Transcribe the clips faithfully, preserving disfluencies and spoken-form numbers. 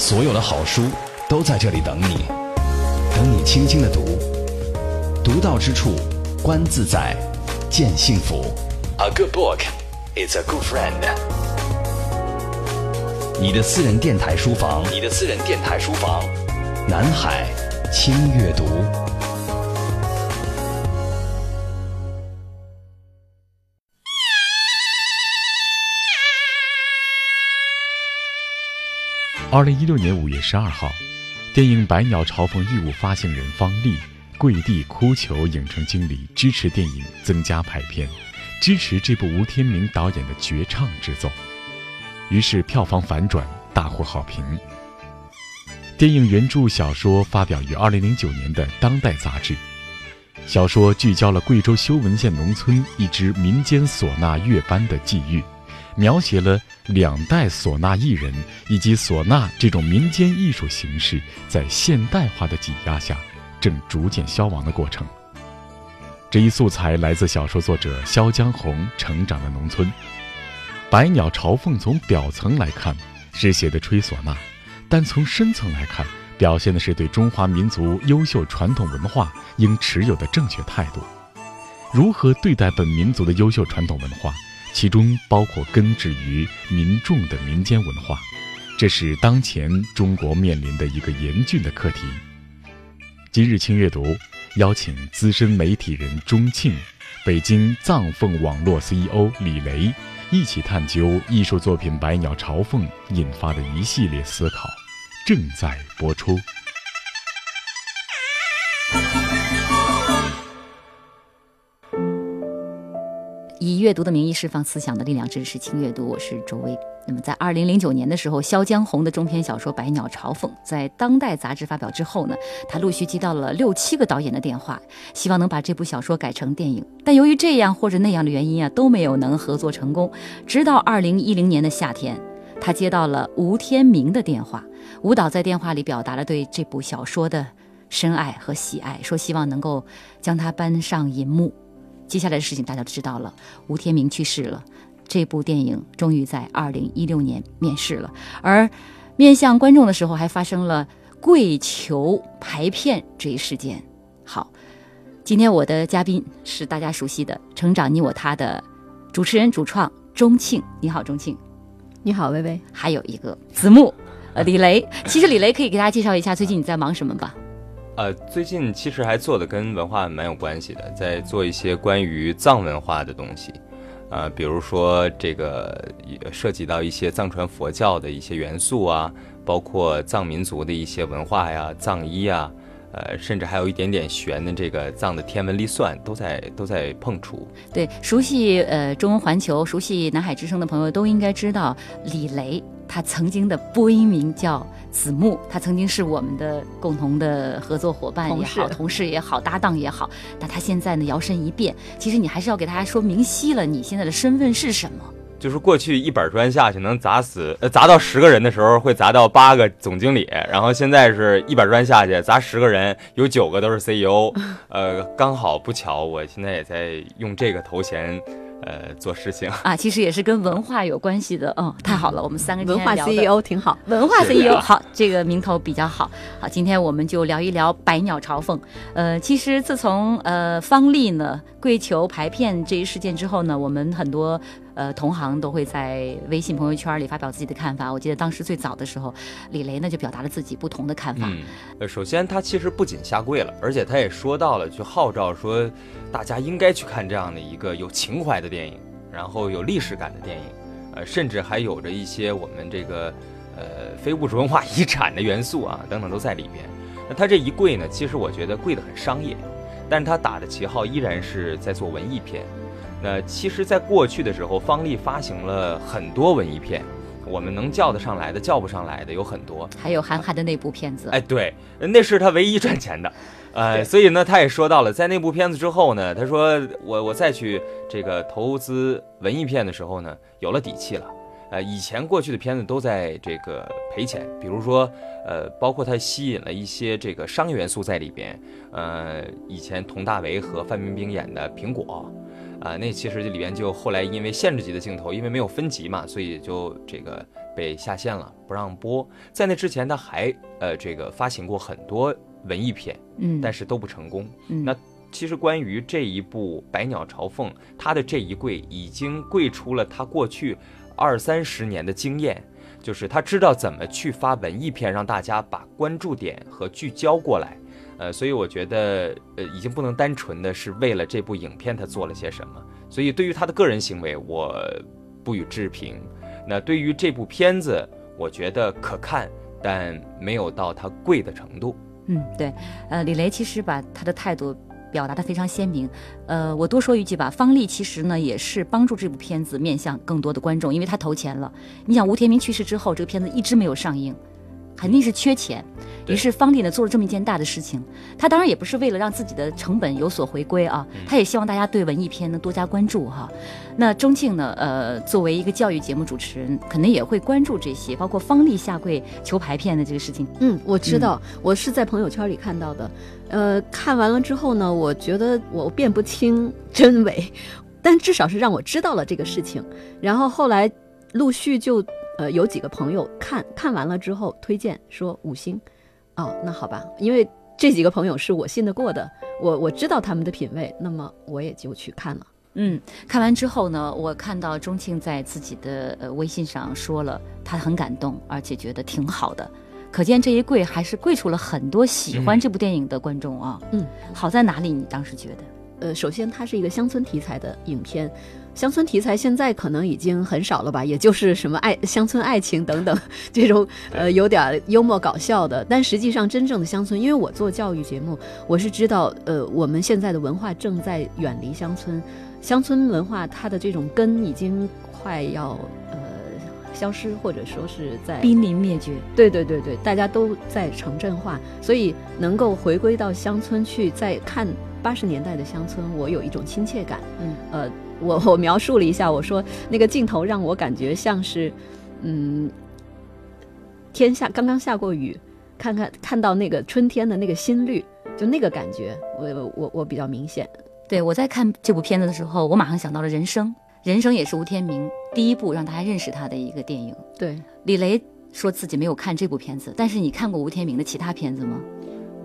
所有的好书都在这里等你，等你轻轻的读，读到之处，观自在，见幸福。A good book is a good friend。你的私人电台书房，你的私人电台书房，南海轻阅读。二零一六年五月十二号，电影《百鸟朝凤》义务发行人方丽跪地哭求影城经理支持电影增加排片，支持这部吴天明导演的绝唱之作。于是票房反转，大获好评。电影原著小说发表于二零零九年的《当代》杂志，小说聚焦了贵州修文县农村一支民间唢呐乐班的际遇。描写了两代唢呐艺人以及唢呐这种民间艺术形式在现代化的挤压下正逐渐消亡的过程。这一素材来自小说作者肖江红成长的农村。百鸟朝凤从表层来看是写的吹唢呐，但从深层来看表现的是对中华民族优秀传统文化应持有的正确态度。如何对待本民族的优秀传统文化，其中包括根植于民众的民间文化，这是当前中国面临的一个严峻的课题。今日轻阅读邀请资深媒体人钟庆、北京藏凤网络 C E O 李雷一起探究艺术作品《百鸟朝凤》引发的一系列思考，正在播出。以阅读的名义释放思想的力量，这是轻阅读，我是周薇。那么在二零零九年的时候，肖江红的中篇小说《百鸟朝凤》在《当代》杂志发表之后呢，他陆续接到了六七个导演的电话，希望能把这部小说改成电影，但由于这样或者那样的原因啊，都没有能合作成功。直到二零一零年的夏天，他接到了吴天明的电话，吴导在电话里表达了对这部小说的深爱和喜爱，说希望能够将它搬上银幕。接下来的事情大家都知道了，吴天明去世了，这部电影终于在二零一六年面世了，而面向观众的时候还发生了跪求排片这一事件。好，今天我的嘉宾是大家熟悉的《成长你我他》的主持人主创钟庆，你好，钟庆。你好，薇薇。还有一个子木，呃，李雷。其实李雷可以给大家介绍一下最近你在忙什么吧？呃，最近其实还做的跟文化蛮有关系的，在做一些关于藏文化的东西，呃，比如说这个涉及到一些藏传佛教的一些元素啊，包括藏民族的一些文化呀、藏医啊，呃，甚至还有一点点玄的这个藏的天文历算，都在都在碰触。对，熟悉呃中文环球、熟悉南海之声的朋友都应该知道李雷。他曾经的播音名叫子木，他曾经是我们的共同的合作伙伴也好，同 事, 同事也好，搭档也好，但他现在呢摇身一变。其实你还是要给大家说明晰了你现在的身份是什么。就是过去一板砖下去能砸死、呃、砸到十个人的时候会砸到八个总经理，然后现在是一板砖下去砸十个人有九个都是 C E O。 呃，刚好不巧我现在也在用这个头衔呃，做事情啊，其实也是跟文化有关系的。哦，太好了，我们三个今天聊的文化 C E O 挺好，文化 C E O 好，这个名头比较好。好，今天我们就聊一聊《百鸟朝凤》。呃，其实自从呃方丽呢跪求排片这一事件之后呢，我们很多呃同行都会在微信朋友圈里发表自己的看法。我记得当时最早的时候，李雷呢就表达了自己不同的看法。嗯，呃，首先他其实不仅下跪了，而且他也说到了，去号召说大家应该去看这样的一个有情怀的电影，然后有历史感的电影，呃，甚至还有着一些我们这个呃非物质文化遗产的元素啊等等都在里边。那他这一跪呢，其实我觉得跪得很商业，但是他打的旗号依然是在做文艺片。那其实在过去的时候，方丽发行了很多文艺片，我们能叫得上来的叫不上来的有很多，还有韩寒的那部片子。哎，对，那是他唯一赚钱的。呃，所以呢他也说到了，在那部片子之后呢，他说我我再去这个投资文艺片的时候呢有了底气了。呃，以前过去的片子都在这个赔钱，比如说呃，包括他吸引了一些这个商业元素在里边。呃，以前佟大为和范冰冰演的《苹果》，啊、呃，那其实里边就后来因为限制级的镜头，因为没有分级嘛，所以就这个被下线了，不让播。在那之前，他还呃这个发行过很多文艺片，嗯，但是都不成功。嗯、那其实关于这一部《百鸟朝凤》，他的这一跪已经跪出了他过去二三十年的经验。就是他知道怎么去发文艺片，让大家把关注点和聚焦过来，呃，所以我觉得，呃，已经不能单纯的是为了这部影片他做了些什么，所以对于他的个人行为，我不予置评。那对于这部片子，我觉得可看，但没有到他贵的程度。嗯，对，呃，李雷其实把他的态度表达得非常鲜明，呃，我多说一句吧，方力其实呢也是帮助这部片子面向更多的观众，因为他投钱了。你想吴天明去世之后，这个片子一直没有上映，肯定是缺钱，于是方力呢做了这么一件大的事情。他当然也不是为了让自己的成本有所回归啊，他也希望大家对文艺片呢多加关注哈、啊。那钟庆呢，呃，作为一个教育节目主持人，肯定也会关注这些，包括方力下跪求排片的这个事情。嗯，我知道，嗯、我是在朋友圈里看到的。呃，看完了之后呢，我觉得我辨不清真伪，但至少是让我知道了这个事情。然后后来陆续就呃有几个朋友看看完了之后推荐说五星，哦，那好吧，因为这几个朋友是我信得过的，我我知道他们的品味，那么我也就去看了。嗯，看完之后呢，我看到钟庆在自己的呃微信上说了，他很感动，而且觉得挺好的。可见这一跪还是跪出了很多喜欢这部电影的观众啊。嗯，好在哪里？你当时觉得？呃，首先它是一个乡村题材的影片，乡村题材现在可能已经很少了吧，也就是什么爱乡村爱情等等这种呃有点幽默搞笑的。但实际上真正的乡村，因为我做教育节目，我是知道呃我们现在的文化正在远离乡村，乡村文化它的这种根已经快要呃。消失，或者说是在濒临灭绝。对对对对，大家都在城镇化，所以能够回归到乡村去，再看八十年代的乡村，我有一种亲切感。嗯，呃，我我描述了一下，我说那个镜头让我感觉像是，嗯，天下刚刚下过雨，看看看到那个春天的那个新绿，就那个感觉，我我我比较明显。对，我在看这部片子的时候，我马上想到了《人生》。人生也是吴天明第一部让大家认识他的一个电影。对，李雷说自己没有看这部片子，但是你看过吴天明的其他片子吗？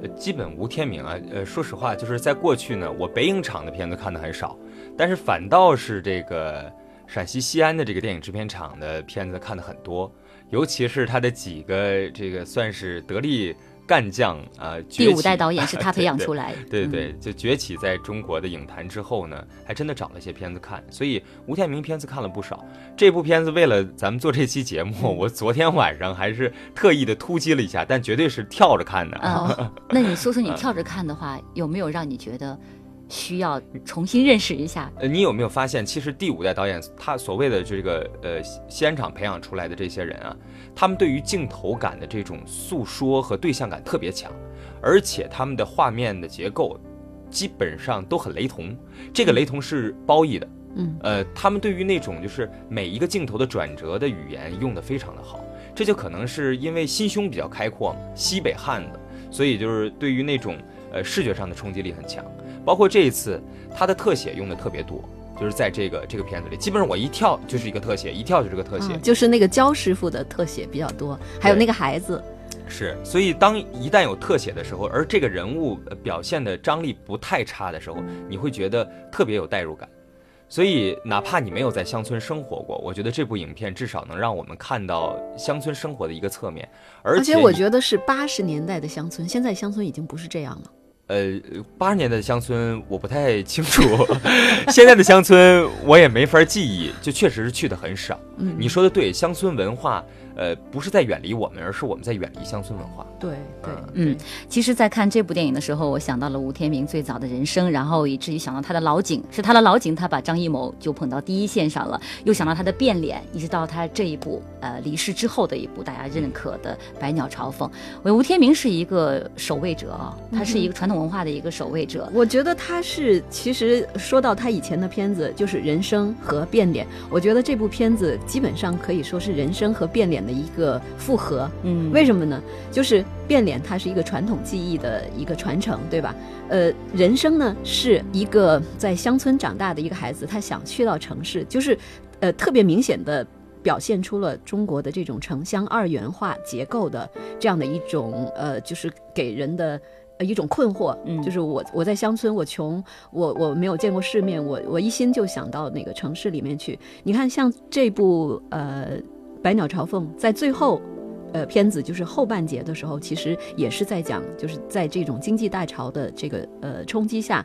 呃，基本吴天明啊，呃，说实话，就是在过去呢，我北影厂的片子看的很少，但是反倒是这个陕西西安的这个电影制片厂的片子看的很多，尤其是他的几个这个算是得力干将啊、呃，第五代导演是他培养出来的。对 对, 对, 对，就崛起在中国的影坛之后呢，还真的找了些片子看，所以吴天明片子看了不少。这部片子为了咱们做这期节目，我昨天晚上还是特意的突击了一下，但绝对是跳着看的。哦，那你说说你跳着看的话，有没有让你觉得需要重新认识一下？呃，你有没有发现，其实第五代导演他所谓的这个呃西安厂培养出来的这些人啊，他们对于镜头感的这种诉说和对象感特别强，而且他们的画面的结构基本上都很雷同，这个雷同是褒义的。嗯，呃，他们对于那种就是每一个镜头的转折的语言用得非常的好，这就可能是因为心胸比较开阔，西北汉子，所以就是对于那种呃视觉上的冲击力很强。包括这一次他的特写用的特别多，就是在这个这个片子里，基本上我一跳就是一个特写，一跳就是个特写、嗯、就是那个焦师傅的特写比较多，还有那个孩子。是，所以当一旦有特写的时候，而这个人物表现的张力不太差的时候，你会觉得特别有代入感。所以哪怕你没有在乡村生活过，我觉得这部影片至少能让我们看到乡村生活的一个侧面。而 且, 而且我觉得是八十年代的乡村，现在乡村已经不是这样了。呃，八十年代的乡村我不太清楚，现在的乡村我也没法记忆，就确实是去的很少。嗯，你说的对，乡村文化，呃，不是在远离我们，而是我们在远离乡村文化。对对，嗯，其实，在看这部电影的时候，我想到了吴天明最早的人生，然后以至于想到他的老井，是他的老井，他把张艺谋就捧到第一线上了，又想到他的变脸，一直到他这一部呃离世之后的一部大家认可的《百鸟朝凤》。我吴天明是一个守卫者啊，他是一个传统文化的一个守卫者。我觉得他是，其实说到他以前的片子，就是《人生》和《变脸》，我觉得这部片子基本上可以说是《人生》和《变脸》脸的一个复合。嗯，为什么呢？就是变脸它是一个传统技艺的一个传承，对吧？呃，人生呢是一个在乡村长大的一个孩子，他想去到城市，就是呃特别明显的表现出了中国的这种城乡二元化结构的这样的一种呃，就是给人的呃一种困惑。嗯，就是我我在乡村，我穷，我我没有见过世面，我我一心就想到那个城市里面去。你看，像这部呃《百鸟朝凤》在最后呃片子就是后半节的时候，其实也是在讲，就是在这种经济大潮的这个呃冲击下，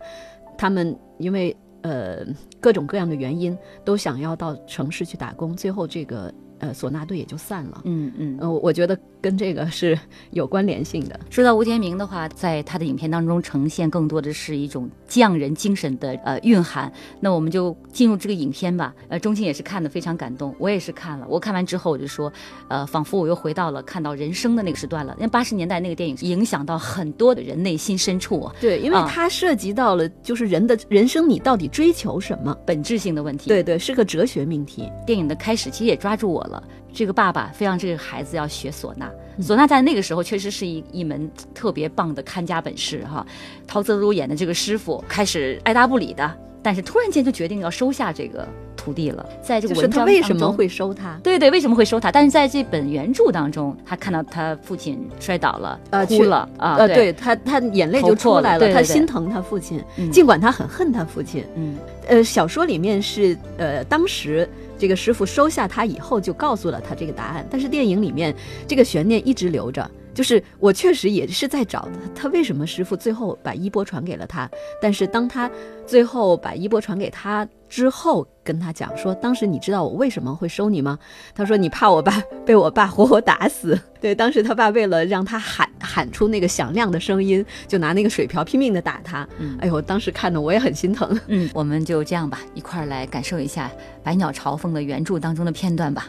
他们因为呃，各种各样的原因都想要到城市去打工，最后这个呃唢呐队也就散了。嗯嗯，呃，我觉得跟这个是有关联性的。说到吴建明的话，在他的影片当中呈现更多的是一种匠人精神的呃蕴含。那我们就进入这个影片吧。呃，钟情也是看得非常感动，我也是看了。我看完之后我就说，呃，仿佛我又回到了看到人生的那个时段了。因为八十年代那个电影影响到很多的人内心深处、啊。对，因为它涉及到了就是人的、呃、人生，你到底追求什么本质性的问题。对对，是个哲学命题。电影的开始其实也抓住我了。这个爸爸非让这个孩子要学唢呐，唢呐在那个时候确实是一一门特别棒的看家本事哈。陶泽如演的这个师傅开始爱答不理的，但是突然间就决定要收下这个徒弟了。在这个文章当中，就是他为什么会收他？对对，为什么会收他？但是在这本原著当中，他看到他父亲摔倒了，呃、哭了啊、呃，对、呃、他他眼泪就出来了，对对对，他心疼他父亲、嗯，尽管他很恨他父亲。嗯，呃，小说里面是呃当时。这个师傅收下他以后就告诉了他这个答案，但是电影里面这个悬念一直留着，就是我确实也是在找他为什么师傅最后把衣钵传给了他，但是当他最后把衣钵传给他之后跟他讲说，当时你知道我为什么会收你吗？他说你怕我爸被我爸活活打死。对，当时他爸为了让他喊喊出那个响亮的声音，就拿那个水瓢拼命的打他。嗯，哎呦，当时看的我也很心疼。嗯，我们就这样吧，一块儿来感受一下《百鸟朝凤》的原著当中的片段吧。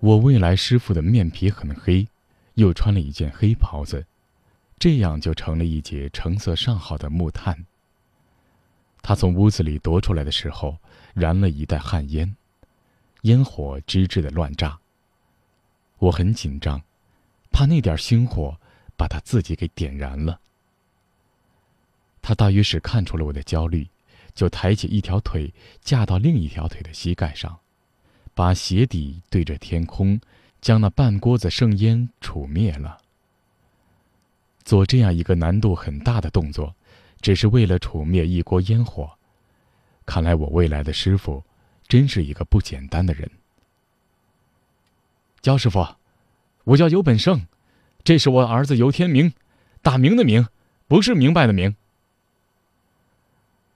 我未来师傅的面皮很黑，又穿了一件黑袍子，这样就成了一截成色上好的木炭。他从屋子里踱出来的时候，燃了一袋旱烟，烟火吱吱的乱炸。我很紧张，怕那点星火把他自己给点燃了。他大约是看出了我的焦虑，就抬起一条腿架到另一条腿的膝盖上，把鞋底对着天空，将那半锅子剩烟杵灭了。做这样一个难度很大的动作，只是为了除灭一锅烟火，看来我未来的师傅真是一个不简单的人。焦师傅，我叫尤本胜，这是我儿子尤天明，打鸣的鸣，不是明白的明。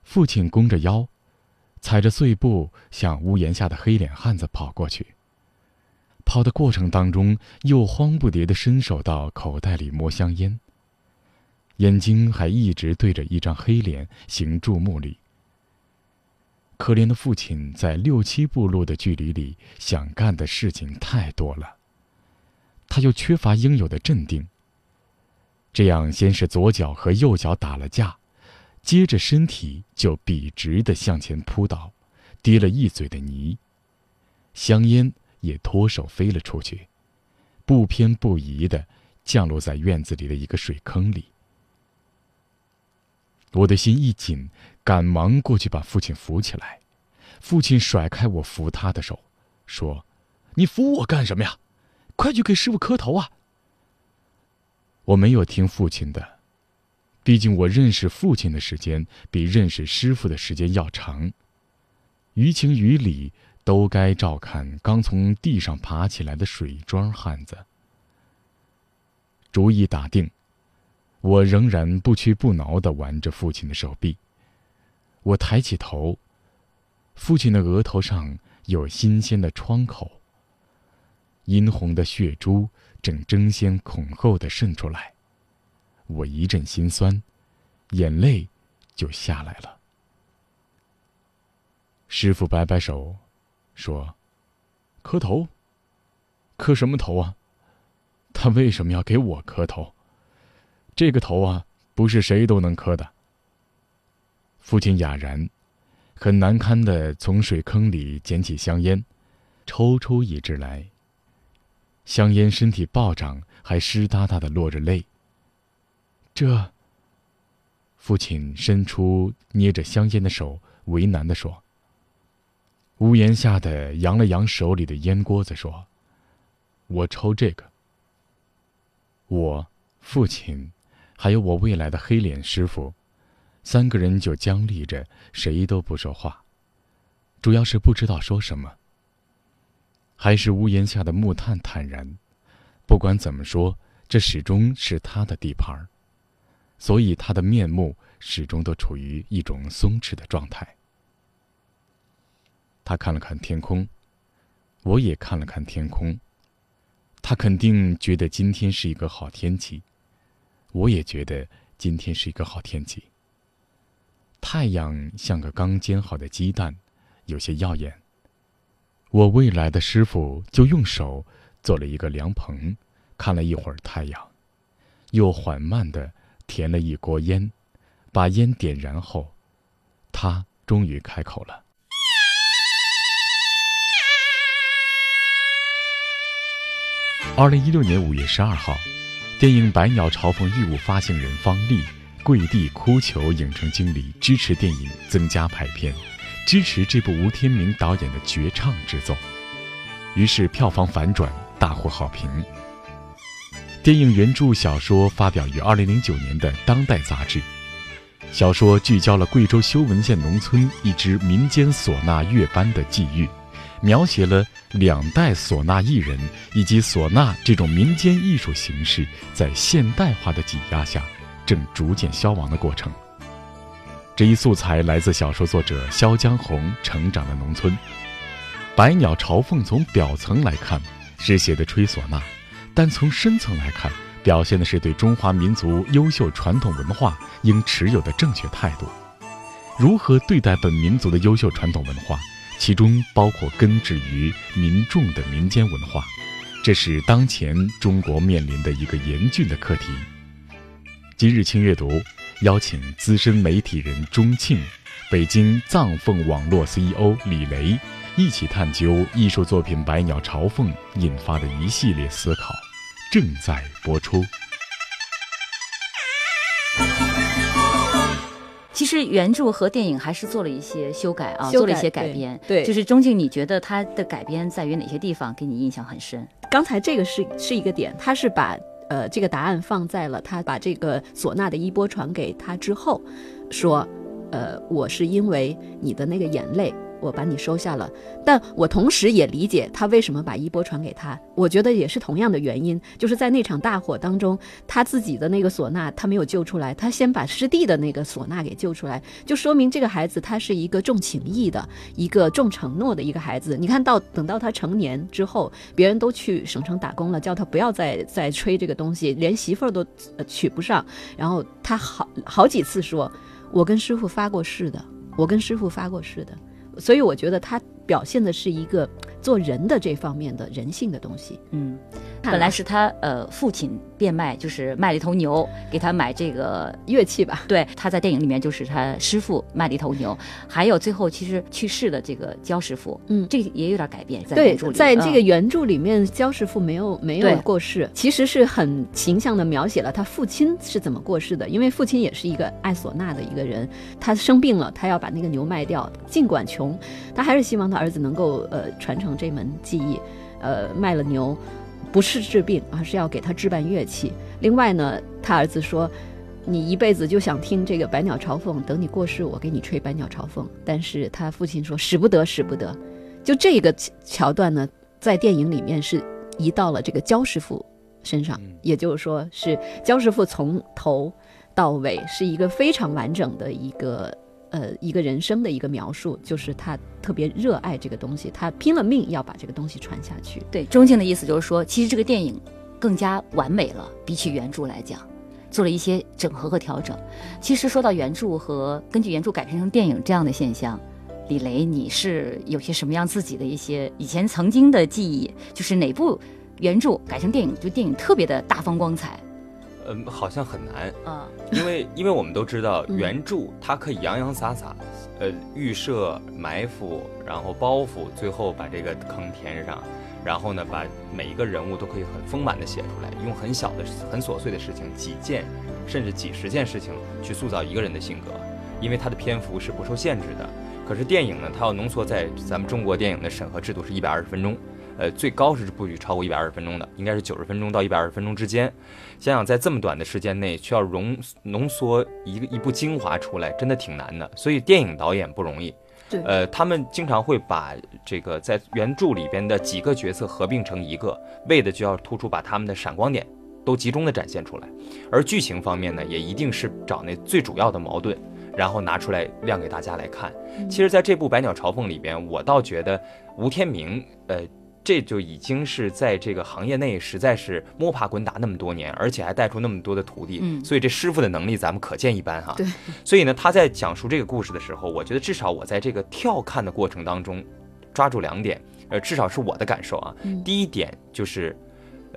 父亲弓着腰，踩着碎步向屋檐下的黑脸汉子跑过去，跑的过程当中又慌不迭地伸手到口袋里摸香烟，眼睛还一直对着一张黑脸行注目礼。可怜的父亲在六七步路的距离里想干的事情太多了，他又缺乏应有的镇定，这样先是左脚和右脚打了架，接着身体就笔直地向前扑倒，滴了一嘴的泥，香烟也脱手飞了出去，不偏不倚地降落在院子里的一个水坑里。我的心一紧，赶忙过去把父亲扶起来。父亲甩开我扶他的手，说：“你扶我干什么呀？快去给师傅磕头啊！”我没有听父亲的，毕竟我认识父亲的时间比认识师傅的时间要长，于情于理都该照看刚从地上爬起来的水庄汉子。主意打定，我仍然不屈不挠地挽着父亲的手臂。我抬起头，父亲的额头上有新鲜的疮口，殷红的血珠正争先恐后地渗出来。我一阵心酸，眼泪就下来了。师傅摆摆手说：“磕头？磕什么头啊？他为什么要给我磕头？这个头啊，不是谁都能磕的。”父亲哑然，很难堪地从水坑里捡起香烟，抽出一支来，香烟身体暴涨，还湿哒哒的落着泪。这……父亲伸出捏着香烟的手，为难地说。屋檐吓得扬了扬手里的烟锅子，说：“我抽这个。”我、父亲，还有我未来的黑脸师傅，三个人就僵立着，谁都不说话，主要是不知道说什么。还是屋檐下的木炭坦然，不管怎么说，这始终是他的地盘，所以他的面目始终都处于一种松弛的状态。他看了看天空，我也看了看天空。他肯定觉得今天是一个好天气，我也觉得今天是一个好天气。太阳像个刚煎好的鸡蛋，有些耀眼。我未来的师傅就用手做了一个凉棚，看了一会儿太阳，又缓慢地填了一锅烟，把烟点燃后，他终于开口了。二零一六年五月十二号，电影《百鸟朝凤》义务发行人方丽跪地哭求影城经理支持电影增加排片，支持这部吴天明导演的绝唱之作。于是票房反转，大获好评。电影原著小说发表于二零零九年的《当代》杂志，小说聚焦了贵州修文县农村一支民间唢呐乐班的际遇。描写了两代唢呐艺人以及唢呐这种民间艺术形式在现代化的挤压下正逐渐消亡的过程。这一素材来自小说作者萧江红成长的农村。《百鸟朝凤》从表层来看是写的吹唢呐，但从深层来看，表现的是对中华民族优秀传统文化应持有的正确态度。如何对待本民族的优秀传统文化，其中包括根植于民众的民间文化，这是当前中国面临的一个严峻的课题。今日清阅读邀请资深媒体人钟庆、北京藏凤网络 C E O 李雷一起探究艺术作品《百鸟朝凤》引发的一系列思考，正在播出。其实原著和电影还是做了一些修改啊，修改做了一些改编。对，对就是钟静，你觉得它的改编在于哪些地方给你印象很深？刚才这个是是一个点，它是把呃这个答案放在了他把这个唢呐的衣钵传给他之后，说，呃，我是因为你的那个眼泪，我把你收下了。但我同时也理解他为什么把衣钵传给他，我觉得也是同样的原因，就是在那场大火当中，他自己的那个唢呐他没有救出来，他先把师弟的那个唢呐给救出来，就说明这个孩子他是一个重情义的，一个重承诺的一个孩子。你看到等到他成年之后，别人都去省城打工了，叫他不要再再吹这个东西，连媳妇儿都、呃、娶不上，然后他好好几次说，我跟师傅发过誓的，我跟师傅发过誓的。所以我觉得他表现的是一个做人的这方面的人性的东西。嗯，本来是他呃父亲变卖，就是卖了一头牛给他买这个乐器吧。对，他在电影里面就是他师傅卖了一头牛，还有最后其实去世的这个焦师傅，嗯，这个也有点改变。在原著里，在这个原著里面，嗯、焦师傅没有没有过世，其实是很形象的描写了他父亲是怎么过世的。因为父亲也是一个爱唢呐的一个人，他生病了，他要把那个牛卖掉，尽管穷，他还是希望他儿子能够呃传承这门技艺，呃，卖了牛。不是治病，而是要给他置办乐器。另外呢，他儿子说，你一辈子就想听这个《百鸟朝凤》，等你过世我给你吹《百鸟朝凤》。但是他父亲说，使不得使不得。就这个桥段呢，在电影里面是移到了这个焦师傅身上，也就是说是焦师傅从头到尾是一个非常完整的一个呃，一个人生的一个描述，就是他特别热爱这个东西，他拼了命要把这个东西传下去。对，钟庆的意思就是说，其实这个电影更加完美了，比起原著来讲，做了一些整合和调整。其实说到原著和根据原著改编成电影这样的现象，李雷，你是有些什么样自己的一些以前曾经的记忆？就是哪部原著改成电影，就电影特别的大放光彩？嗯，好像很难啊，因为因为我们都知道原著它可以洋洋洒洒，呃，预设埋伏，然后包袱，最后把这个坑填上。然后呢，把每一个人物都可以很丰满的写出来，用很小的、很琐碎的事情，几件甚至几十件事情去塑造一个人的性格，因为他的篇幅是不受限制的。可是电影呢，它要浓缩在咱们中国电影的审核制度是一百二十分钟，呃，最高是不许超过一百二十分钟的，应该是九十分钟到一百二十分钟之间。想想在这么短的时间内，需要浓浓缩一个一部精华出来，真的挺难的。所以电影导演不容易。呃，他们经常会把这个在原著里边的几个角色合并成一个，为的就要突出把他们的闪光点都集中的展现出来。而剧情方面呢，也一定是找那最主要的矛盾，然后拿出来亮给大家来看。其实在这部《百鸟朝凤》里边，我倒觉得吴天明，呃，这就已经是在这个行业内实在是摸爬滚打那么多年，而且还带出那么多的徒弟，嗯、所以这师傅的能力咱们可见一斑哈。所以呢，他在讲述这个故事的时候，我觉得至少我在这个跳看的过程当中，抓住两点，呃，至少是我的感受啊。嗯、第一点就是，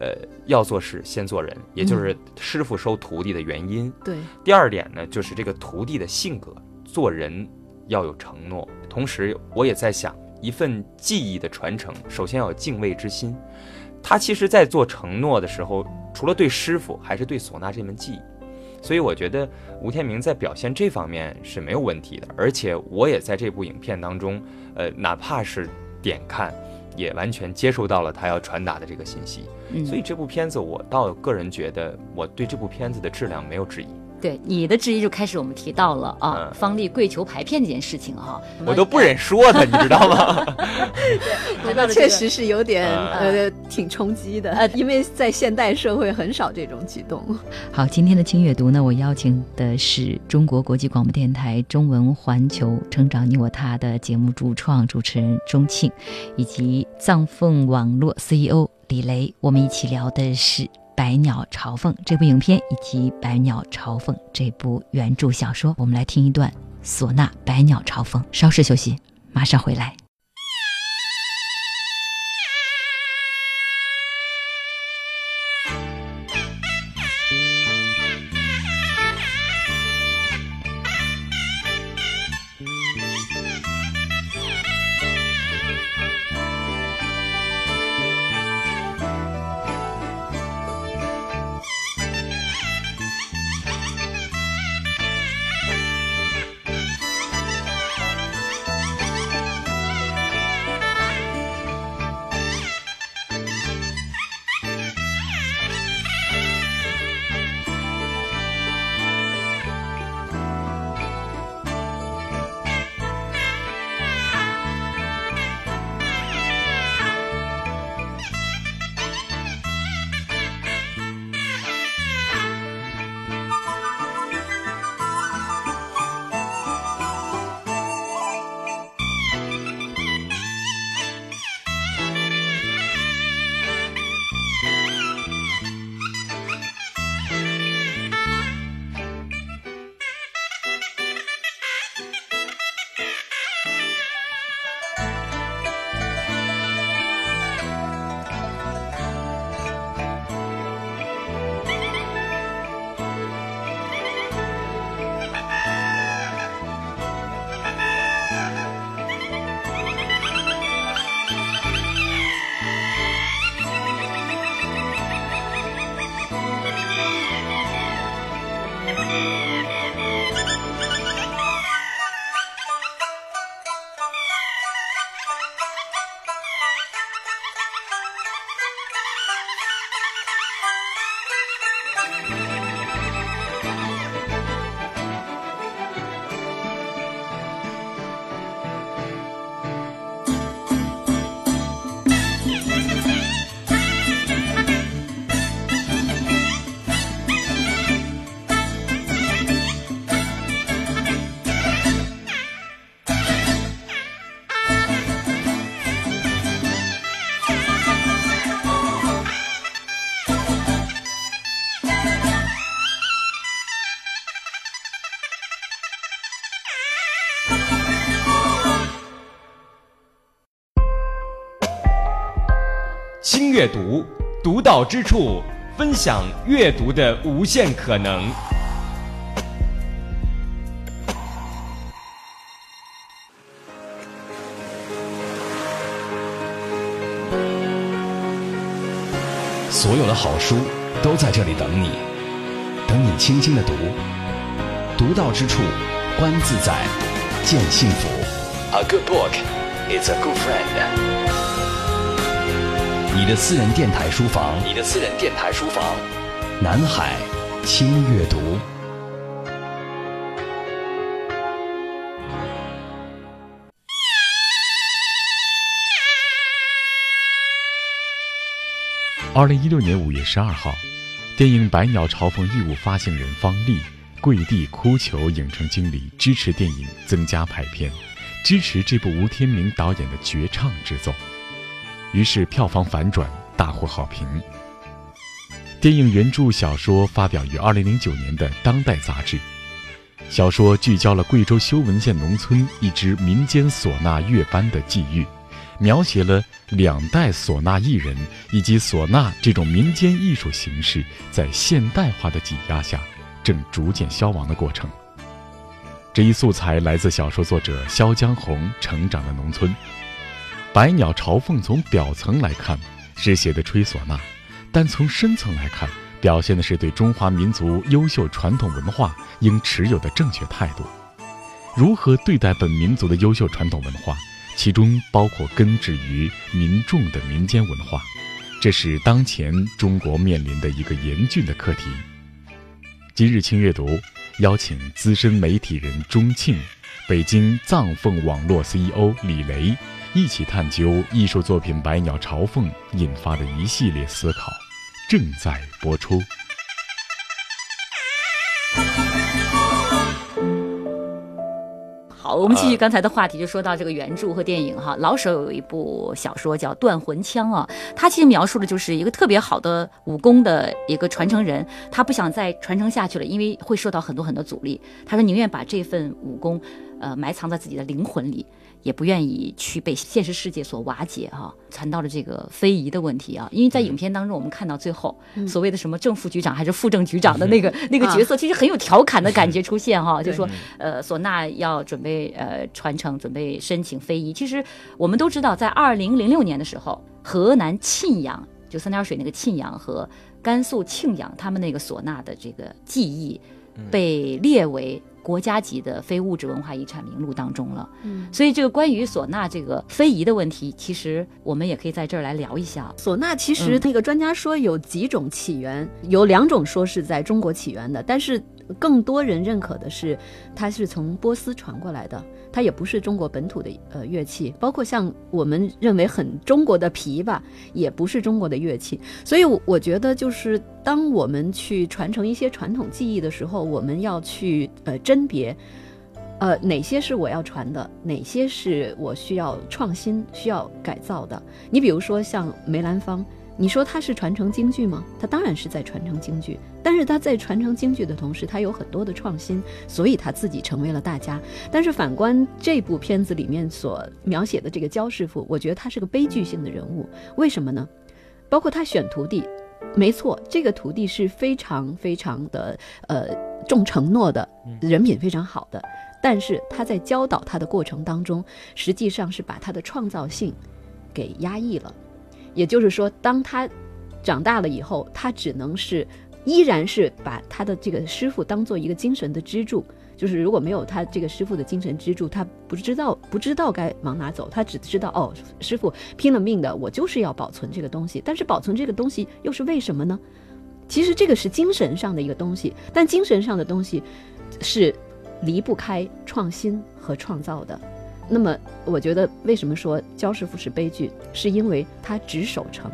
呃，要做事先做人，也就是师傅收徒弟的原因。对、嗯。第二点呢，就是这个徒弟的性格，做人要有承诺。同时，我也在想。一份技艺的传承，首先要有敬畏之心。他其实在做承诺的时候，除了对师傅，还是对唢呐这门技艺。所以我觉得吴天明在表现这方面是没有问题的。而且我也在这部影片当中，呃，哪怕是点看，也完全接收到了他要传达的这个信息。嗯、所以这部片子，我倒个人觉得，我对这部片子的质量没有质疑。对你的质疑就开始我们提到了啊，嗯、方力跪求排片这件事情啊，我都不忍说他，你知道吗？对，这个、确实是有点、嗯、呃挺冲击的、呃，因为在现代社会很少这种举动。好，今天的轻阅读呢，我邀请的是中国国际广播电台中文环球成长你我他的节目主创主持人钟庆，以及藏凤网络 C E O 李雷，我们一起聊的是。《百鸟朝凤》这部影片以及《百鸟朝凤》这部原著小说，我们来听一段唢呐《百鸟朝凤》。稍事休息，马上回来。轻阅读，独到之处，分享阅读的无限可能。所有的好书都在这里等你，等你轻轻的读，读到之处，观自在，见幸福。A good book is a good friend。你的私人电台书房，你的私人电台书房，南海轻阅读。二零一六年五月十二号，电影《百鸟朝凤》义务发行人方丽跪地哭求影城经理支持电影增加排片，支持这部吴天明导演的绝唱之作。于是票房反转，大获好评。电影原著小说发表于二零零九年的《当代》杂志，小说聚焦了贵州修文县农村一支民间唢呐乐班的际遇。描写了两代唢呐艺人以及唢呐这种民间艺术形式在现代化的挤压下正逐渐消亡的过程。这一素材来自小说作者肖江红成长的农村。百鸟朝凤从表层来看是写的吹唢呐，但从深层来看表现的是对中华民族优秀传统文化应持有的正确态度。如何对待本民族的优秀传统文化，其中包括根植于民众的民间文化，这是当前中国面临的一个严峻的课题。今日轻阅读邀请资深媒体人钟庆、北京藏凤网络 C E O 李雷一起探究艺术作品《百鸟朝凤》引发的一系列思考。正在播出。好，我们继续刚才的话题，就说到这个原著和电影哈。老舍有一部小说叫《断魂枪》啊，他其实描述的就是一个特别好的武功的一个传承人，他不想再传承下去了，因为会受到很多很多阻力。他说宁愿把这份武功，呃，埋藏在自己的灵魂里，也不愿意去被现实世界所瓦解哈、啊。谈到了这个非遗的问题啊，因为在影片当中我们看到最后、嗯、所谓的什么正副局长还是副正局长的那个、嗯、那个角色，其实很有调侃的感觉出现哈、啊，就说呃，唢呐要准备。呃，传承准备申请非遗。其实我们都知道，在二零零六年的时候，河南沁阳，就三点水那个沁阳和甘肃庆阳，他们那个唢呐的这个技艺被列为国家级的非物质文化遗产名录当中了。嗯，所以这个关于唢呐这个非遗的问题，其实我们也可以在这儿来聊一下。唢呐其实那个专家说有几种起源，嗯、有两种说是在中国起源的，但是更多人认可的是它是从波斯传过来的，它也不是中国本土的呃乐器，包括像我们认为很中国的琵琶也不是中国的乐器。所以我觉得就是当我们去传承一些传统技艺的时候，我们要去呃甄别呃哪些是我要传的，哪些是我需要创新需要改造的。你比如说像梅兰芳，你说它是传承京剧吗？它当然是在传承京剧，但是它在传承京剧的同时，它有很多的创新，所以它自己成为了大家。但是反观这部片子里面所描写的这个焦师傅，我觉得他是个悲剧性的人物。为什么呢？包括他选徒弟，没错，这个徒弟是非常非常的呃重承诺的，人品非常好的，但是他在教导他的过程当中，实际上是把他的创造性给压抑了。也就是说，当他长大了以后，他只能是依然是把他的这个师傅当做一个精神的支柱，就是如果没有他这个师傅的精神支柱，他不知道不知道该往哪走，他只知道哦，师傅拼了命的，我就是要保存这个东西。但是保存这个东西又是为什么呢？其实这个是精神上的一个东西，但精神上的东西是离不开创新和创造的。那么我觉得为什么说焦师傅是悲剧，是因为他只守成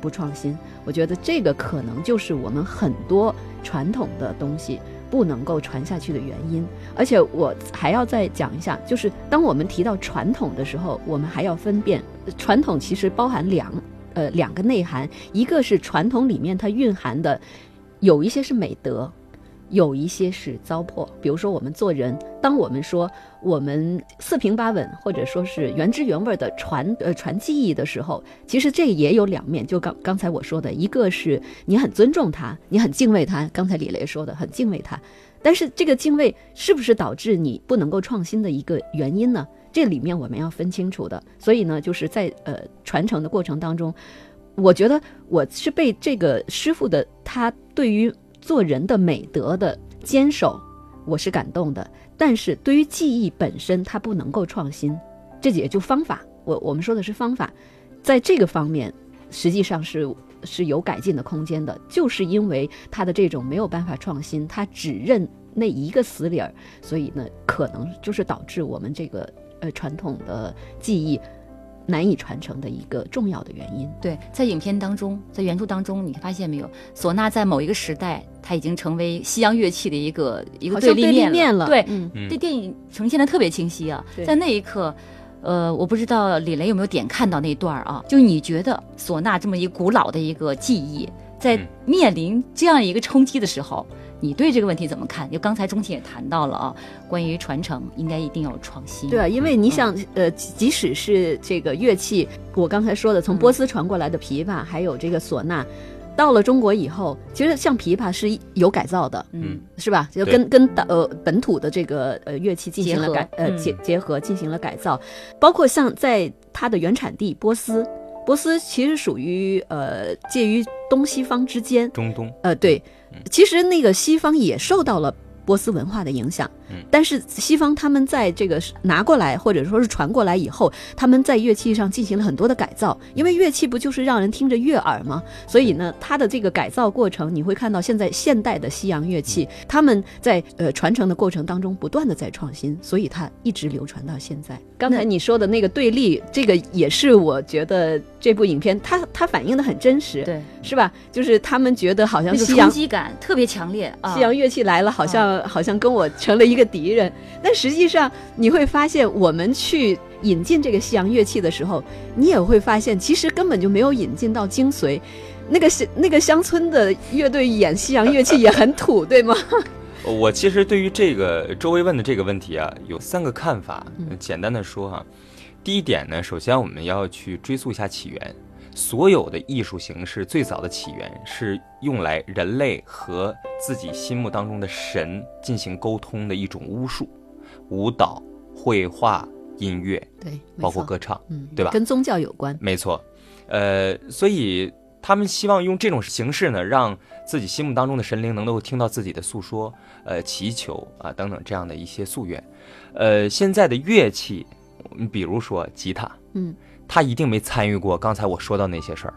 不创新。我觉得这个可能就是我们很多传统的东西不能够传下去的原因。而且我还要再讲一下，就是当我们提到传统的时候，我们还要分辨传统其实包含两呃两个内涵，一个是传统里面它蕴含的有一些是美德，有一些是糟粕。比如说我们做人，当我们说我们四平八稳或者说是原汁原味的传呃传技艺的时候，其实这也有两面，就刚刚才我说的，一个是你很尊重他，你很敬畏他，刚才李雷说的很敬畏他，但是这个敬畏是不是导致你不能够创新的一个原因呢？这里面我们要分清楚的。所以呢，就是在呃传承的过程当中，我觉得我是被这个师傅的他对于做人的美德的坚守，我是感动的。但是对于技艺本身，它不能够创新，这也就方法。我我们说的是方法，在这个方面实际上是是有改进的空间的，就是因为它的这种没有办法创新，它只认那一个死理儿，所以呢，可能就是导致我们这个呃传统的技艺难以传承的一个重要的原因。对，在影片当中，在原著当中，你发现没有，唢呐在某一个时代，它已经成为西洋乐器的一个一个对立面 了, 对, 面了对、嗯，这电影呈现的特别清晰啊。在那一刻，呃，我不知道李雷有没有点看到那段啊？就你觉得唢呐这么一古老的一个技艺，在面临这样一个冲击的时候，嗯、你对这个问题怎么看？就刚才钟情也谈到了啊，关于传承应该一定要创新。对啊，因为你想、嗯，呃，即使是这个乐器，我刚才说的从波斯传过来的琵琶，嗯、还有这个唢呐，到了中国以后，其实像琵琶是有改造的，嗯，是吧？就跟跟呃本土的这个呃乐器进行了改呃结结合进行了改造，包括像在它的原产地波斯。波斯其实属于呃介于东西方之间，中东。呃，对，其实那个西方也受到了波斯文化的影响，嗯，但是西方他们在这个拿过来或者说是传过来以后，他们在乐器上进行了很多的改造，因为乐器不就是让人听着悦耳吗？所以呢，它的这个改造过程，你会看到现在现代的西洋乐器，嗯，他们在呃传承的过程当中不断的在创新，所以它一直流传到现在。刚才你说的那个对立，这个也是我觉得这部影片它它反映的很真实，对，是吧？就是他们觉得好像西洋冲击感特别强烈，啊，西洋乐器来了，好像，啊。好像跟我成了一个敌人，但实际上你会发现，我们去引进这个西洋乐器的时候，你也会发现其实根本就没有引进到精髓。那个那个乡村的乐队演西洋乐器也很土，对吗？我其实对于这个周薇问的这个问题啊，有三个看法，简单的说啊，第一点呢，首先我们要去追溯一下起源。所有的艺术形式最早的起源是用来人类和自己心目当中的神进行沟通的一种巫术，舞蹈、绘画、音乐，对，包括歌唱，嗯，对吧？跟宗教有关，没错。呃，所以他们希望用这种形式呢，让自己心目当中的神灵能够听到自己的诉说、呃祈求啊、呃、等等这样的一些夙愿。呃，现在的乐器，你比如说吉他，嗯。他一定没参与过刚才我说到那些事儿，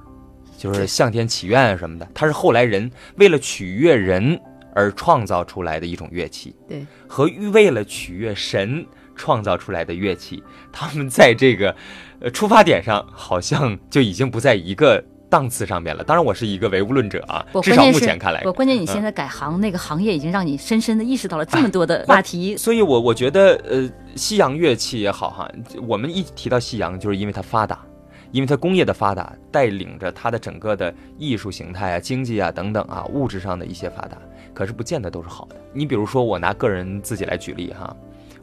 就是向天祈愿什么的，他是后来人为了取悦人而创造出来的一种乐器，对，和为了取悦神创造出来的乐器，他们在这个呃出发点上好像就已经不在一个档次上面了。当然我是一个唯物论者啊，至少目前看来。我关键你现在改行，嗯，那个行业已经让你深深的意识到了这么多的话题，哎，所以我我觉得呃西洋乐器也好哈，我们一提到西洋就是因为它发达，因为它工业的发达带领着它的整个的艺术形态啊、经济啊等等啊物质上的一些发达，可是不见得都是好的。你比如说我拿个人自己来举例哈，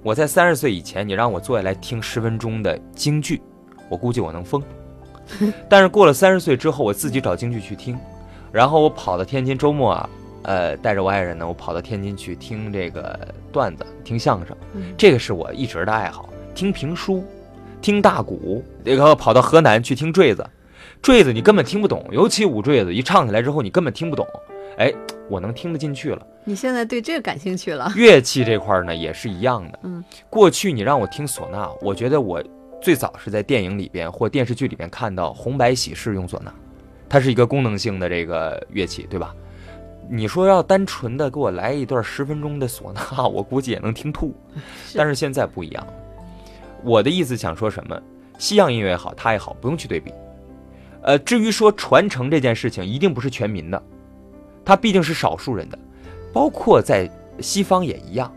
我在三十岁以前你让我坐下来听十分钟的京剧，我估计我能疯。但是过了三十岁之后，我自己找京剧去听，然后我跑到天津，周末啊，呃，带着我爱人呢，我跑到天津去听这个段子，听相声，这个是我一直的爱好。听评书，听大鼓，然后跑到河南去听坠子，坠子你根本听不懂，尤其舞坠子一唱起来之后，你根本听不懂。哎，我能听得进去了。你现在对这个感兴趣了？乐器这块呢也是一样的。嗯，过去你让我听唢呐，我觉得我。最早是在电影里边或电视剧里边看到红白喜事用唢呐，它是一个功能性的这个乐器，对吧？你说要单纯的给我来一段十分钟的唢呐，我估计也能听吐。但是现在不一样，我的意思想说什么，西洋音乐也好，它也好，不用去对比。呃，至于说传承这件事情，一定不是全民的，它毕竟是少数人的，包括在西方也一样。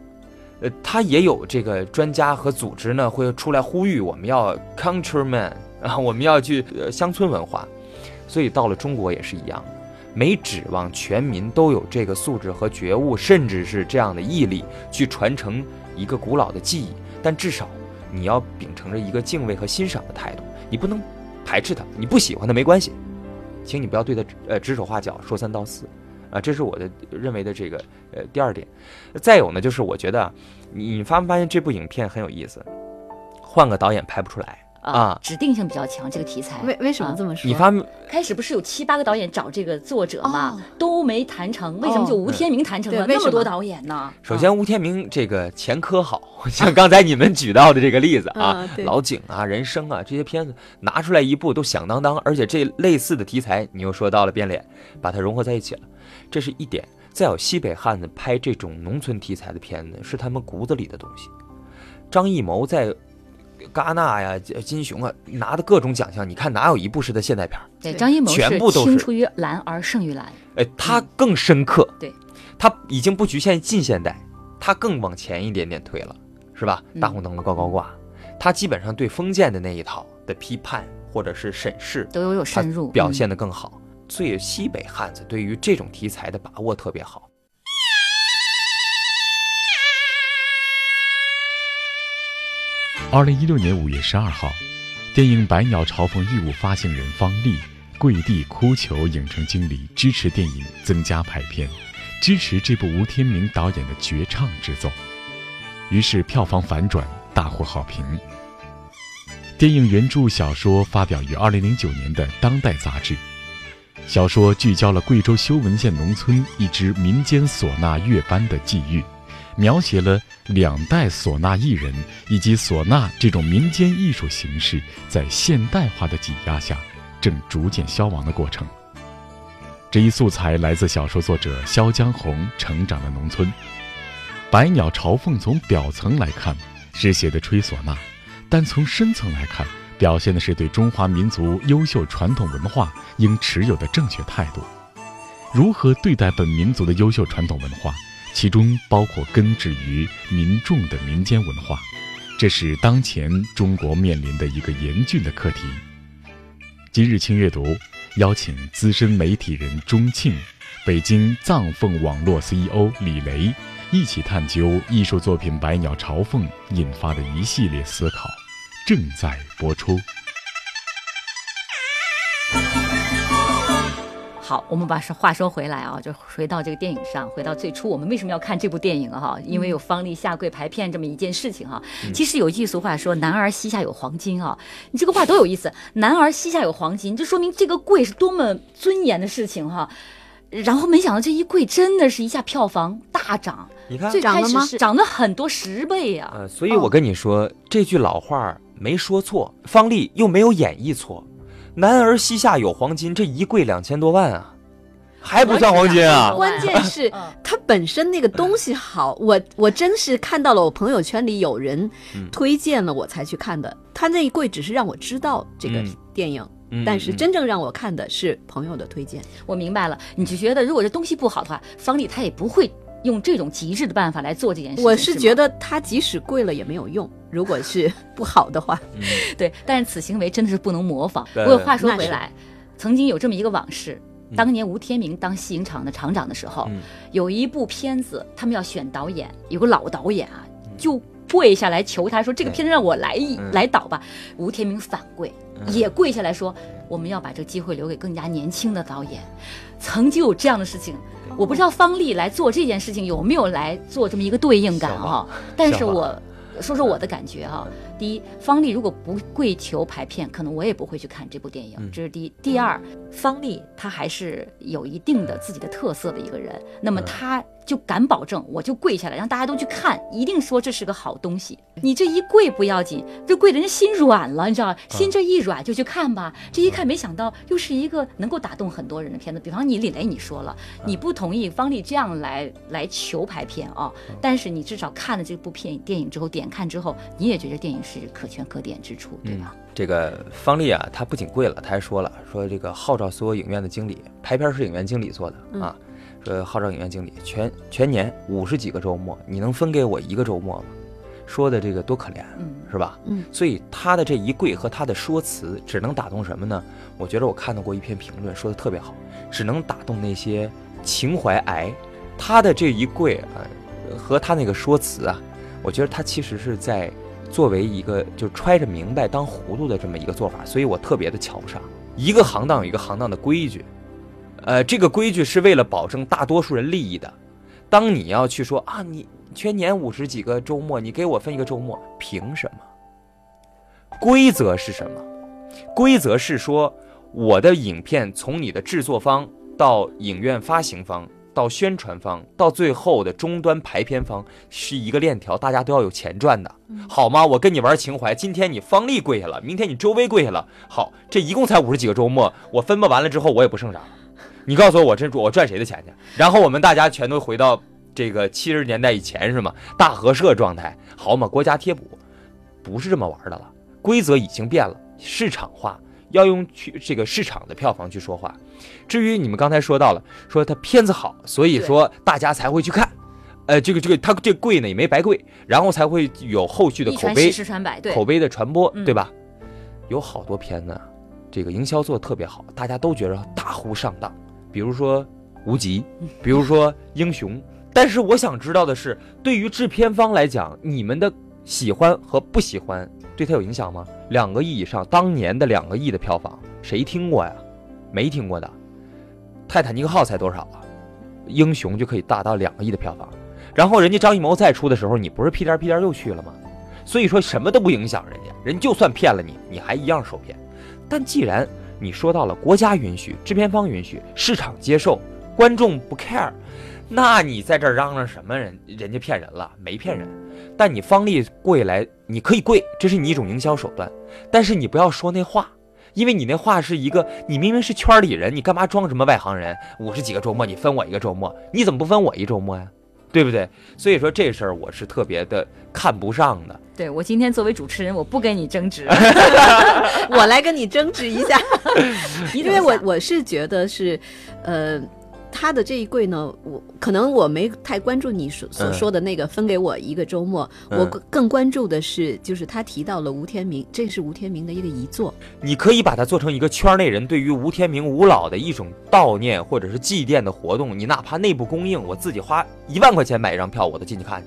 呃，他也有这个专家和组织呢，会出来呼吁我们要 countryman 啊，我们要去、呃、乡村文化，所以到了中国也是一样，没指望全民都有这个素质和觉悟，甚至是这样的毅力去传承一个古老的技艺，但至少你要秉承着一个敬畏和欣赏的态度，你不能排斥它，你不喜欢它没关系，请你不要对它呃指手画脚、说三道四。啊，这是我的认为的这个呃第二点。再有呢，就是我觉得你发没发现这部影片很有意思，换个导演拍不出来啊，指定性比较强。这个题材为为什么这么说？你发开始不是有七八个导演找这个作者吗？都没谈成，为什么就吴天明谈成了？那么多导演呢？首先，吴天明这个前科好，像刚才你们举到的这个例子啊，老井啊、人生啊这些片子拿出来一部都响当当，而且这类似的题材你又说到了变脸，把它融合在一起了，这是一点。再有西北汉子拍这种农村题材的片子，是他们骨子里的东西。张艺谋在戛纳呀、金熊啊拿的各种奖项，你看哪有一部是他现代片？对，张艺谋全部都是青出于蓝而胜于蓝。哎，他更深刻。嗯、对，他已经不局限近现代，他更往前一点点推了，是吧？大红灯笼高高挂，嗯、他基本上对封建的那一套的批判或者是审视都有深入，表现得更好。嗯最西北汉子对于这种题材的把握特别好。二零一六年五月十二号，电影《百鸟朝凤》义务发行人方丽跪地哭求影城经理支持电影增加排片，支持这部吴天明导演的绝唱之作。于是票房反转，大获好评。电影原著小说发表于二零零九年的《当代》杂志。小说聚焦了贵州修文县农村一支民间唢呐乐班的际遇，描写了两代唢呐艺人以及唢呐这种民间艺术形式在现代化的挤压下正逐渐消亡的过程。这一素材来自小说作者肖江红成长的农村。《百鸟朝凤》从表层来看是写的吹唢呐，但从深层来看表现的是对中华民族优秀传统文化应持有的正确态度。如何对待本民族的优秀传统文化，其中包括根植于民众的民间文化，这是当前中国面临的一个严峻的课题。今日清阅读邀请资深媒体人钟庆、北京藏凤网络 C E O 李雷一起探究艺术作品《百鸟朝凤》引发的一系列思考。正在播出。好，我们把话说回来啊，就回到这个电影上，回到最初我们为什么要看这部电影啊？因为有方力下跪排片这么一件事情啊。嗯、其实有一句俗话说"男儿膝下有黄金"啊，你这个话多有意思，"男儿膝下有黄金"，这说明这个跪是多么尊严的事情哈、啊。然后没想到这一跪真的是一下票房大涨，你看最开始是涨了很多十倍啊。呃，所以我跟你说、哦、这句老话没说错，方力又没有演绎错。男儿膝下有黄金，这一跪两千多万啊，还不算黄金啊！关键是它本身那个东西好，我我真是看到了，我朋友圈里有人推荐了我才去看的。他那一跪只是让我知道这个电影。嗯但是真正让我看的是朋友的推荐。我明白了，你就觉得如果这东西不好的话，方力他也不会用这种极致的办法来做这件事情。我是觉得他即使跪了也没有用，如果是不好的话。嗯、对，但是此行为真的是不能模仿。不过话说回来，曾经有这么一个往事，当年吴天明当戏影厂的厂长的时候，嗯、有一部片子他们要选导演，有个老导演啊就跪下来求他说："这个片子让我来、嗯、来导吧。"吴天明反跪。也跪下来说，我们要把这个机会留给更加年轻的导演。曾经有这样的事情，我不知道方力来做这件事情有没有来做这么一个对应感哈、啊。但是我说说我的感觉哈、啊。第一，方力如果不跪求排片，可能我也不会去看这部电影，这是第一。第二，方力他还是有一定的自己的特色的一个人，那么他就敢保证，我就跪下来让大家都去看，一定说这是个好东西。你这一跪不要紧，这跪的人心软了，你知道，心这一软就去看吧。这一看没想到又是一个能够打动很多人的片子。比方你李雷，你说了你不同意方力这样来来求排片啊，但是你至少看了这部片电影之后，点看之后，你也觉得电影是可圈可点之处，对吧？嗯、这个方力啊，他不仅跪了，他还说了，说这个号召所有影院的经理，排片是影院经理做的、嗯、啊，说号召影院经理，全全年五十几个周末，你能分给我一个周末吗？说的这个多可怜，嗯、是吧？嗯，所以他的这一跪和他的说辞，只能打动什么呢？我觉得我看到过一篇评论说的特别好，只能打动那些情怀癌。他的这一跪啊，和他那个说辞啊，我觉得他其实是在。作为一个就揣着明白当糊涂的这么一个做法，所以我特别的瞧不上。一个行当有一个行当的规矩，呃，这个规矩是为了保证大多数人利益的。当你要去说啊，你全年五十几个周末，你给我分一个周末，凭什么？规则是什么？规则是说，我的影片从你的制作方到影院发行方到宣传方到最后的终端排片方是一个链条，大家都要有钱赚的，好吗？我跟你玩情怀，今天你方力跪下了，明天你周薇跪下了，好，这一共才五十几个周末，我分拨完了之后我也不剩啥了，你告诉我我这我赚谁的钱去？然后我们大家全都回到这个七十年代以前是吗？大合社状态，好嘛？国家贴补不是这么玩的了，规则已经变了，市场化，要用去这个市场的票房去说话。至于你们刚才说到了，说他片子好，所以说大家才会去看，呃，这个这个他这贵呢也没白贵，然后才会有后续的口碑，十传百，对口碑的传播，对吧？嗯、有好多片呢，这个营销做特别好，大家都觉得大呼上当，比如说无极，比如说英雄。但是我想知道的是，对于制片方来讲，你们的喜欢和不喜欢对他有影响吗？两个亿以上，当年的两个亿的票房谁听过呀？没听过的。泰坦尼克号才多少啊？英雄就可以达到两个亿的票房，然后人家张艺谋再出的时候，你不是屁颠屁颠又去了吗？所以说什么都不影响人家，人就算骗了你，你还一样受骗。但既然你说到了国家允许，制片方允许，市场接受，观众不 care， 那你在这儿嚷嚷什么人？人家骗人了，没骗人。但你方力跪来，你可以跪，这是你一种营销手段。但是你不要说那话，因为你那话是一个，你明明是圈里人，你干嘛装什么外行人？五十几个周末你分我一个周末，你怎么不分我一周末呀？对不对？所以说这事儿我是特别的看不上的。对，我今天作为主持人，我不跟你争执，我来跟你争执一下，因为我我是觉得是，呃。他的这一跪呢，我可能我没太关注你所所说的那个分给我一个周末，嗯、我更关注的是，就是他提到了吴天明，这是吴天明的一个遗作。你可以把它做成一个圈内人对于吴天明吴老的一种悼念或者是祭奠的活动，你哪怕内部供应，我自己花一万块钱买一张票，我都进去看。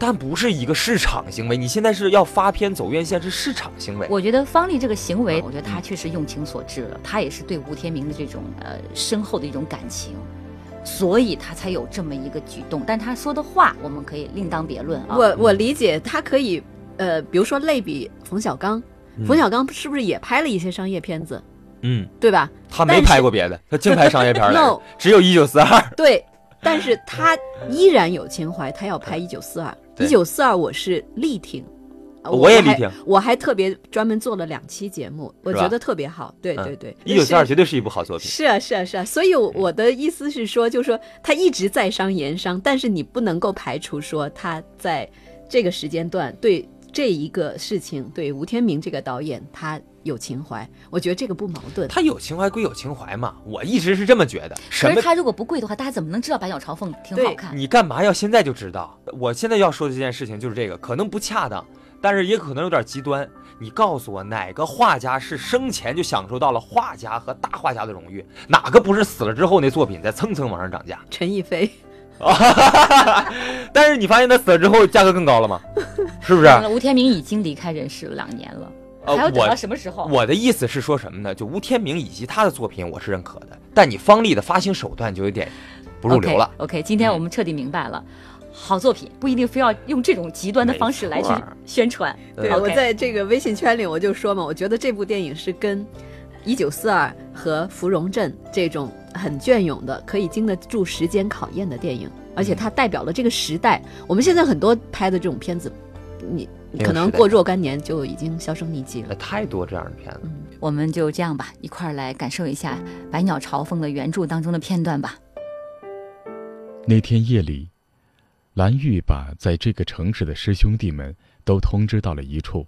但不是一个市场行为，你现在是要发片走院线是市场行为。我觉得方力这个行为，我觉得他确实用情所致了，他也是对吴天明的这种呃深厚的一种感情，所以他才有这么一个举动。但他说的话，我们可以另当别论啊。我我理解，他可以呃，比如说类比冯小刚，冯小刚是不是也拍了一些商业片子？嗯，对吧？他没拍过别的，他净拍商业片了，只有一九四二。对。但是他依然有情怀，他要拍一九四二。一九四二我是力挺，我也力挺，我还特别专门做了两期节目，我觉得特别好。对对对，一九四二绝对是一部好作品。是啊是啊是啊，所以我的意思是说，就是说他一直在商言商，但是你不能够排除说他在这个时间段对这一个事情，对吴天明这个导演他有情怀，我觉得这个不矛盾。他有情怀归有情怀嘛，我一直是这么觉得。可是他如果不跪的话，大家怎么能知道《百鸟朝凤》挺好看？你干嘛要现在就知道？我现在要说的这件事情就是这个，可能不恰当，但是也可能有点极端。你告诉我，哪个画家是生前就享受到了画家和大画家的荣誉？哪个不是死了之后那作品在蹭蹭往上涨价？陈逸飞。但是你发现他死了之后价格更高了吗？是不是？吴天明已经离开人世了两年了。还要等到什么时候？呃、我, 我的意思是说什么呢？就吴天明以及他的作品，我是认可的，但你方力的发行手段就有点不入流了。OK，, okay， 今天我们彻底明白了，嗯、好作品不一定非要用这种极端的方式来去宣传。对， okay， 我在这个微信圈里我就说嘛，我觉得这部电影是跟《一九四二》和《芙蓉镇》这种很隽永的、可以经得住时间考验的电影，而且它代表了这个时代。我们现在很多拍的这种片子，你。可能过若干年就已经销声匿迹了，太多这样的片子。嗯、我们就这样吧，一块儿来感受一下《百鸟朝凤》的原著当中的片段吧。那天夜里，蓝玉把在这个城市的师兄弟们都通知到了一处，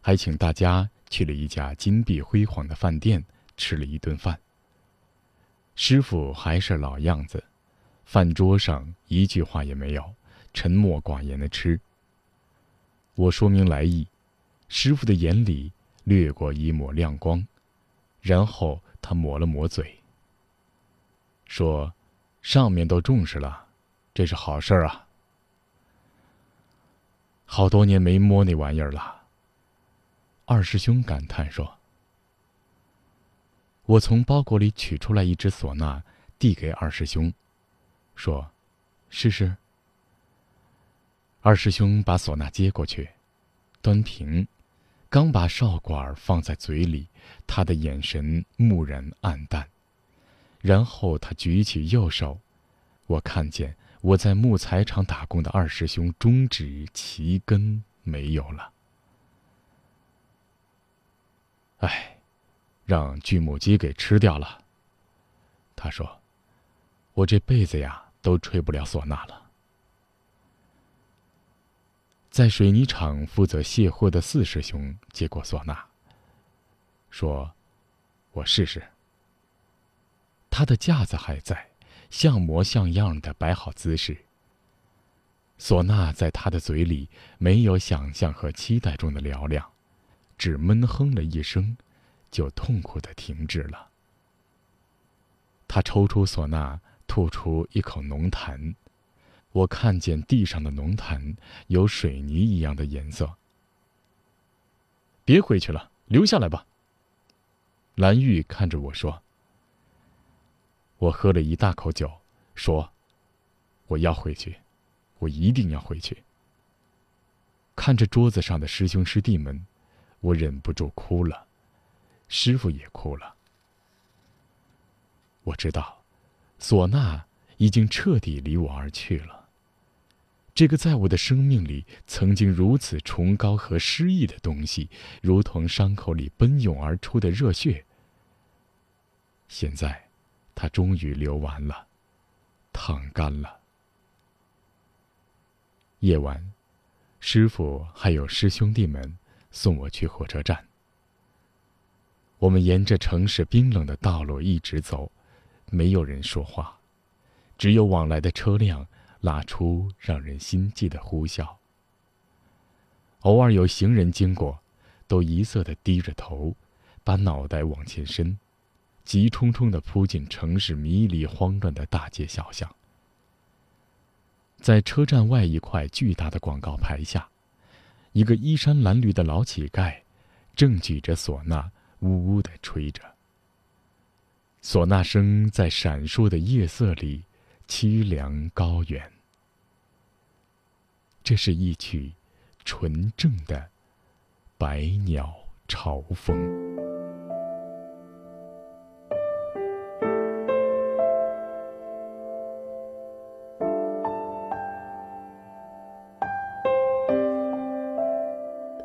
还请大家去了一家金碧辉煌的饭店吃了一顿饭。师傅还是老样子，饭桌上一句话也没有，沉默寡言的吃。我说明来意，师傅的眼里掠过一抹亮光，然后他抹了抹嘴，说：“上面都重视了，这是好事儿啊。好多年没摸那玩意儿了。”二师兄感叹说：“我从包裹里取出来一只唢呐，递给二师兄，说：试试。”二师兄把唢呐接过去，端平，刚把哨管放在嘴里，他的眼神蓦然黯淡。然后他举起右手，我看见我在木材厂打工的二师兄中指齐根没有了。哎，让锯母鸡给吃掉了。他说，我这辈子呀都吹不了唢呐了。在水泥厂负责卸货的四师兄接过唢呐，说，我试试。他的架子还在，像模像样的摆好姿势。唢呐在他的嘴里没有想象和期待中的嘹亮，只闷哼了一声，就痛苦地停滞了。他抽出唢呐，吐出一口浓痰。我看见地上的浓痰有水泥一样的颜色。别回去了，留下来吧。蓝玉看着我说。我喝了一大口酒，说，我要回去，我一定要回去。看着桌子上的师兄师弟们，我忍不住哭了，师父也哭了。我知道，唢呐已经彻底离我而去了。这个在我的生命里曾经如此崇高和诗意的东西，如同伤口里奔涌而出的热血，现在它终于流完了，淌干了。夜晚，师父还有师兄弟们送我去火车站。我们沿着城市冰冷的道路一直走，没有人说话，只有往来的车辆拉出让人心悸的呼啸。偶尔有行人经过，都一色地低着头，把脑袋往前伸，急冲冲地扑进城市迷离慌乱的大街小巷。在车站外一块巨大的广告牌下，一个衣衫褴褛的老乞丐正举着唢呐呜呜地吹着。唢呐声在闪烁的夜色里凄凉高远。这是一曲纯正的百鸟朝凤。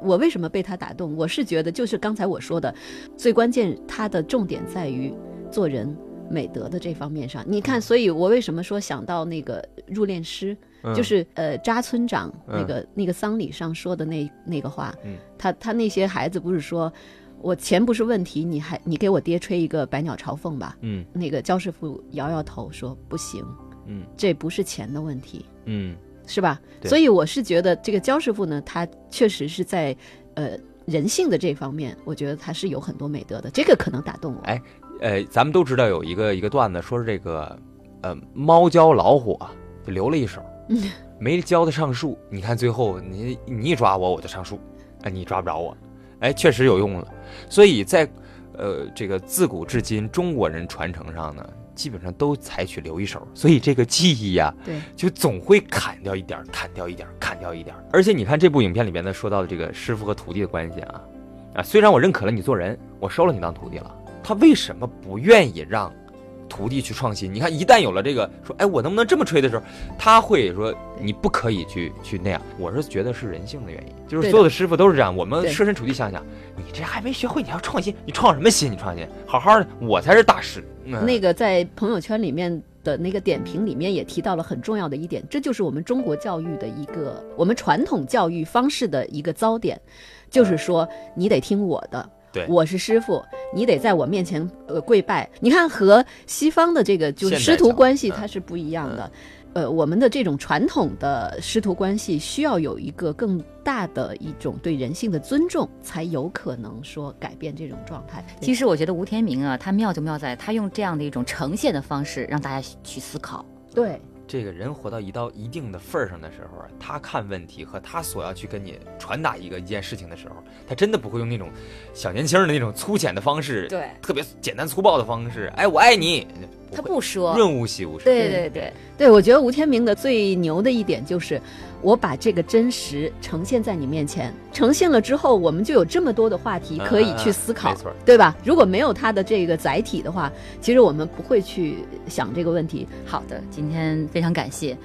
我为什么被他打动？我是觉得就是刚才我说的，最关键他的重点在于做人美德的这方面上，你看，所以我为什么说想到那个入殓师，嗯、就是呃查村长那个、嗯、那个丧礼上说的那那个话，嗯、他他那些孩子不是说，我钱不是问题，你还你给我爹吹一个百鸟朝凤吧，嗯，那个焦师傅摇摇头说不行，嗯，这不是钱的问题，嗯，是吧？所以我是觉得这个焦师傅呢，他确实是在呃人性的这方面，我觉得他是有很多美德的，这个可能打动我。哎。呃，咱们都知道有一个一个段子，说是这个，呃，猫教老虎啊，就留了一手，没教他上树。你看最后你你一抓我，我就上树，哎，你抓不着我，哎，确实有用了。所以在，呃，这个自古至今中国人传承上呢，基本上都采取留一手，所以这个技艺啊，对，就总会砍掉一点，砍掉一点，砍掉一点。而且你看这部影片里面呢，说到的这个师傅和徒弟的关系啊，啊，虽然我认可了你做人，我收了你当徒弟了。他为什么不愿意让徒弟去创新？你看，一旦有了这个说，哎，我能不能这么吹的时候，他会说你不可以去去那样。我是觉得是人性的原因，就是所有的师傅都是这样。我们设身处地想想，你这还没学会，你要创新，你创什么新？你创新，好好的，我才是大师。嗯、那个在朋友圈里面的那个点评里面也提到了很重要的一点，这就是我们中国教育的一个我们传统教育方式的一个糟点，就是说你得听我的。我是师父，你得在我面前呃跪拜。你看和西方的这个就是师徒关系它是不一样的，嗯、呃，我们的这种传统的师徒关系需要有一个更大的一种对人性的尊重，才有可能说改变这种状态。其实我觉得吴天明啊，他妙就妙在他用这样的一种呈现的方式让大家去思考。对。这个人活到一到一定的份儿上的时候，他看问题和他所要去跟你传达一个一件事情的时候，他真的不会用那种小年轻的那种粗浅的方式，对，特别简单粗暴的方式。哎，我爱你，不他不说润物细无声。对对对对，我觉得吴天明的最牛的一点就是，我把这个真实呈现在你面前，呈现了之后，我们就有这么多的话题可以去思考，嗯嗯嗯、对吧？如果没有它的这个载体的话，其实我们不会去想这个问题。好的，今天非常感谢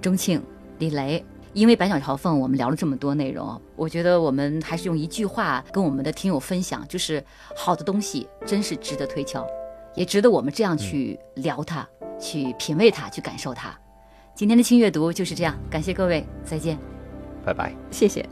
钟庆、李雷。因为百鸟朝凤，我们聊了这么多内容，我觉得我们还是用一句话跟我们的听友分享，就是好的东西真是值得推敲，也值得我们这样去聊它、嗯、去品味它，去感受它。今天的轻阅读就是这样，感谢各位，再见，拜拜，谢谢。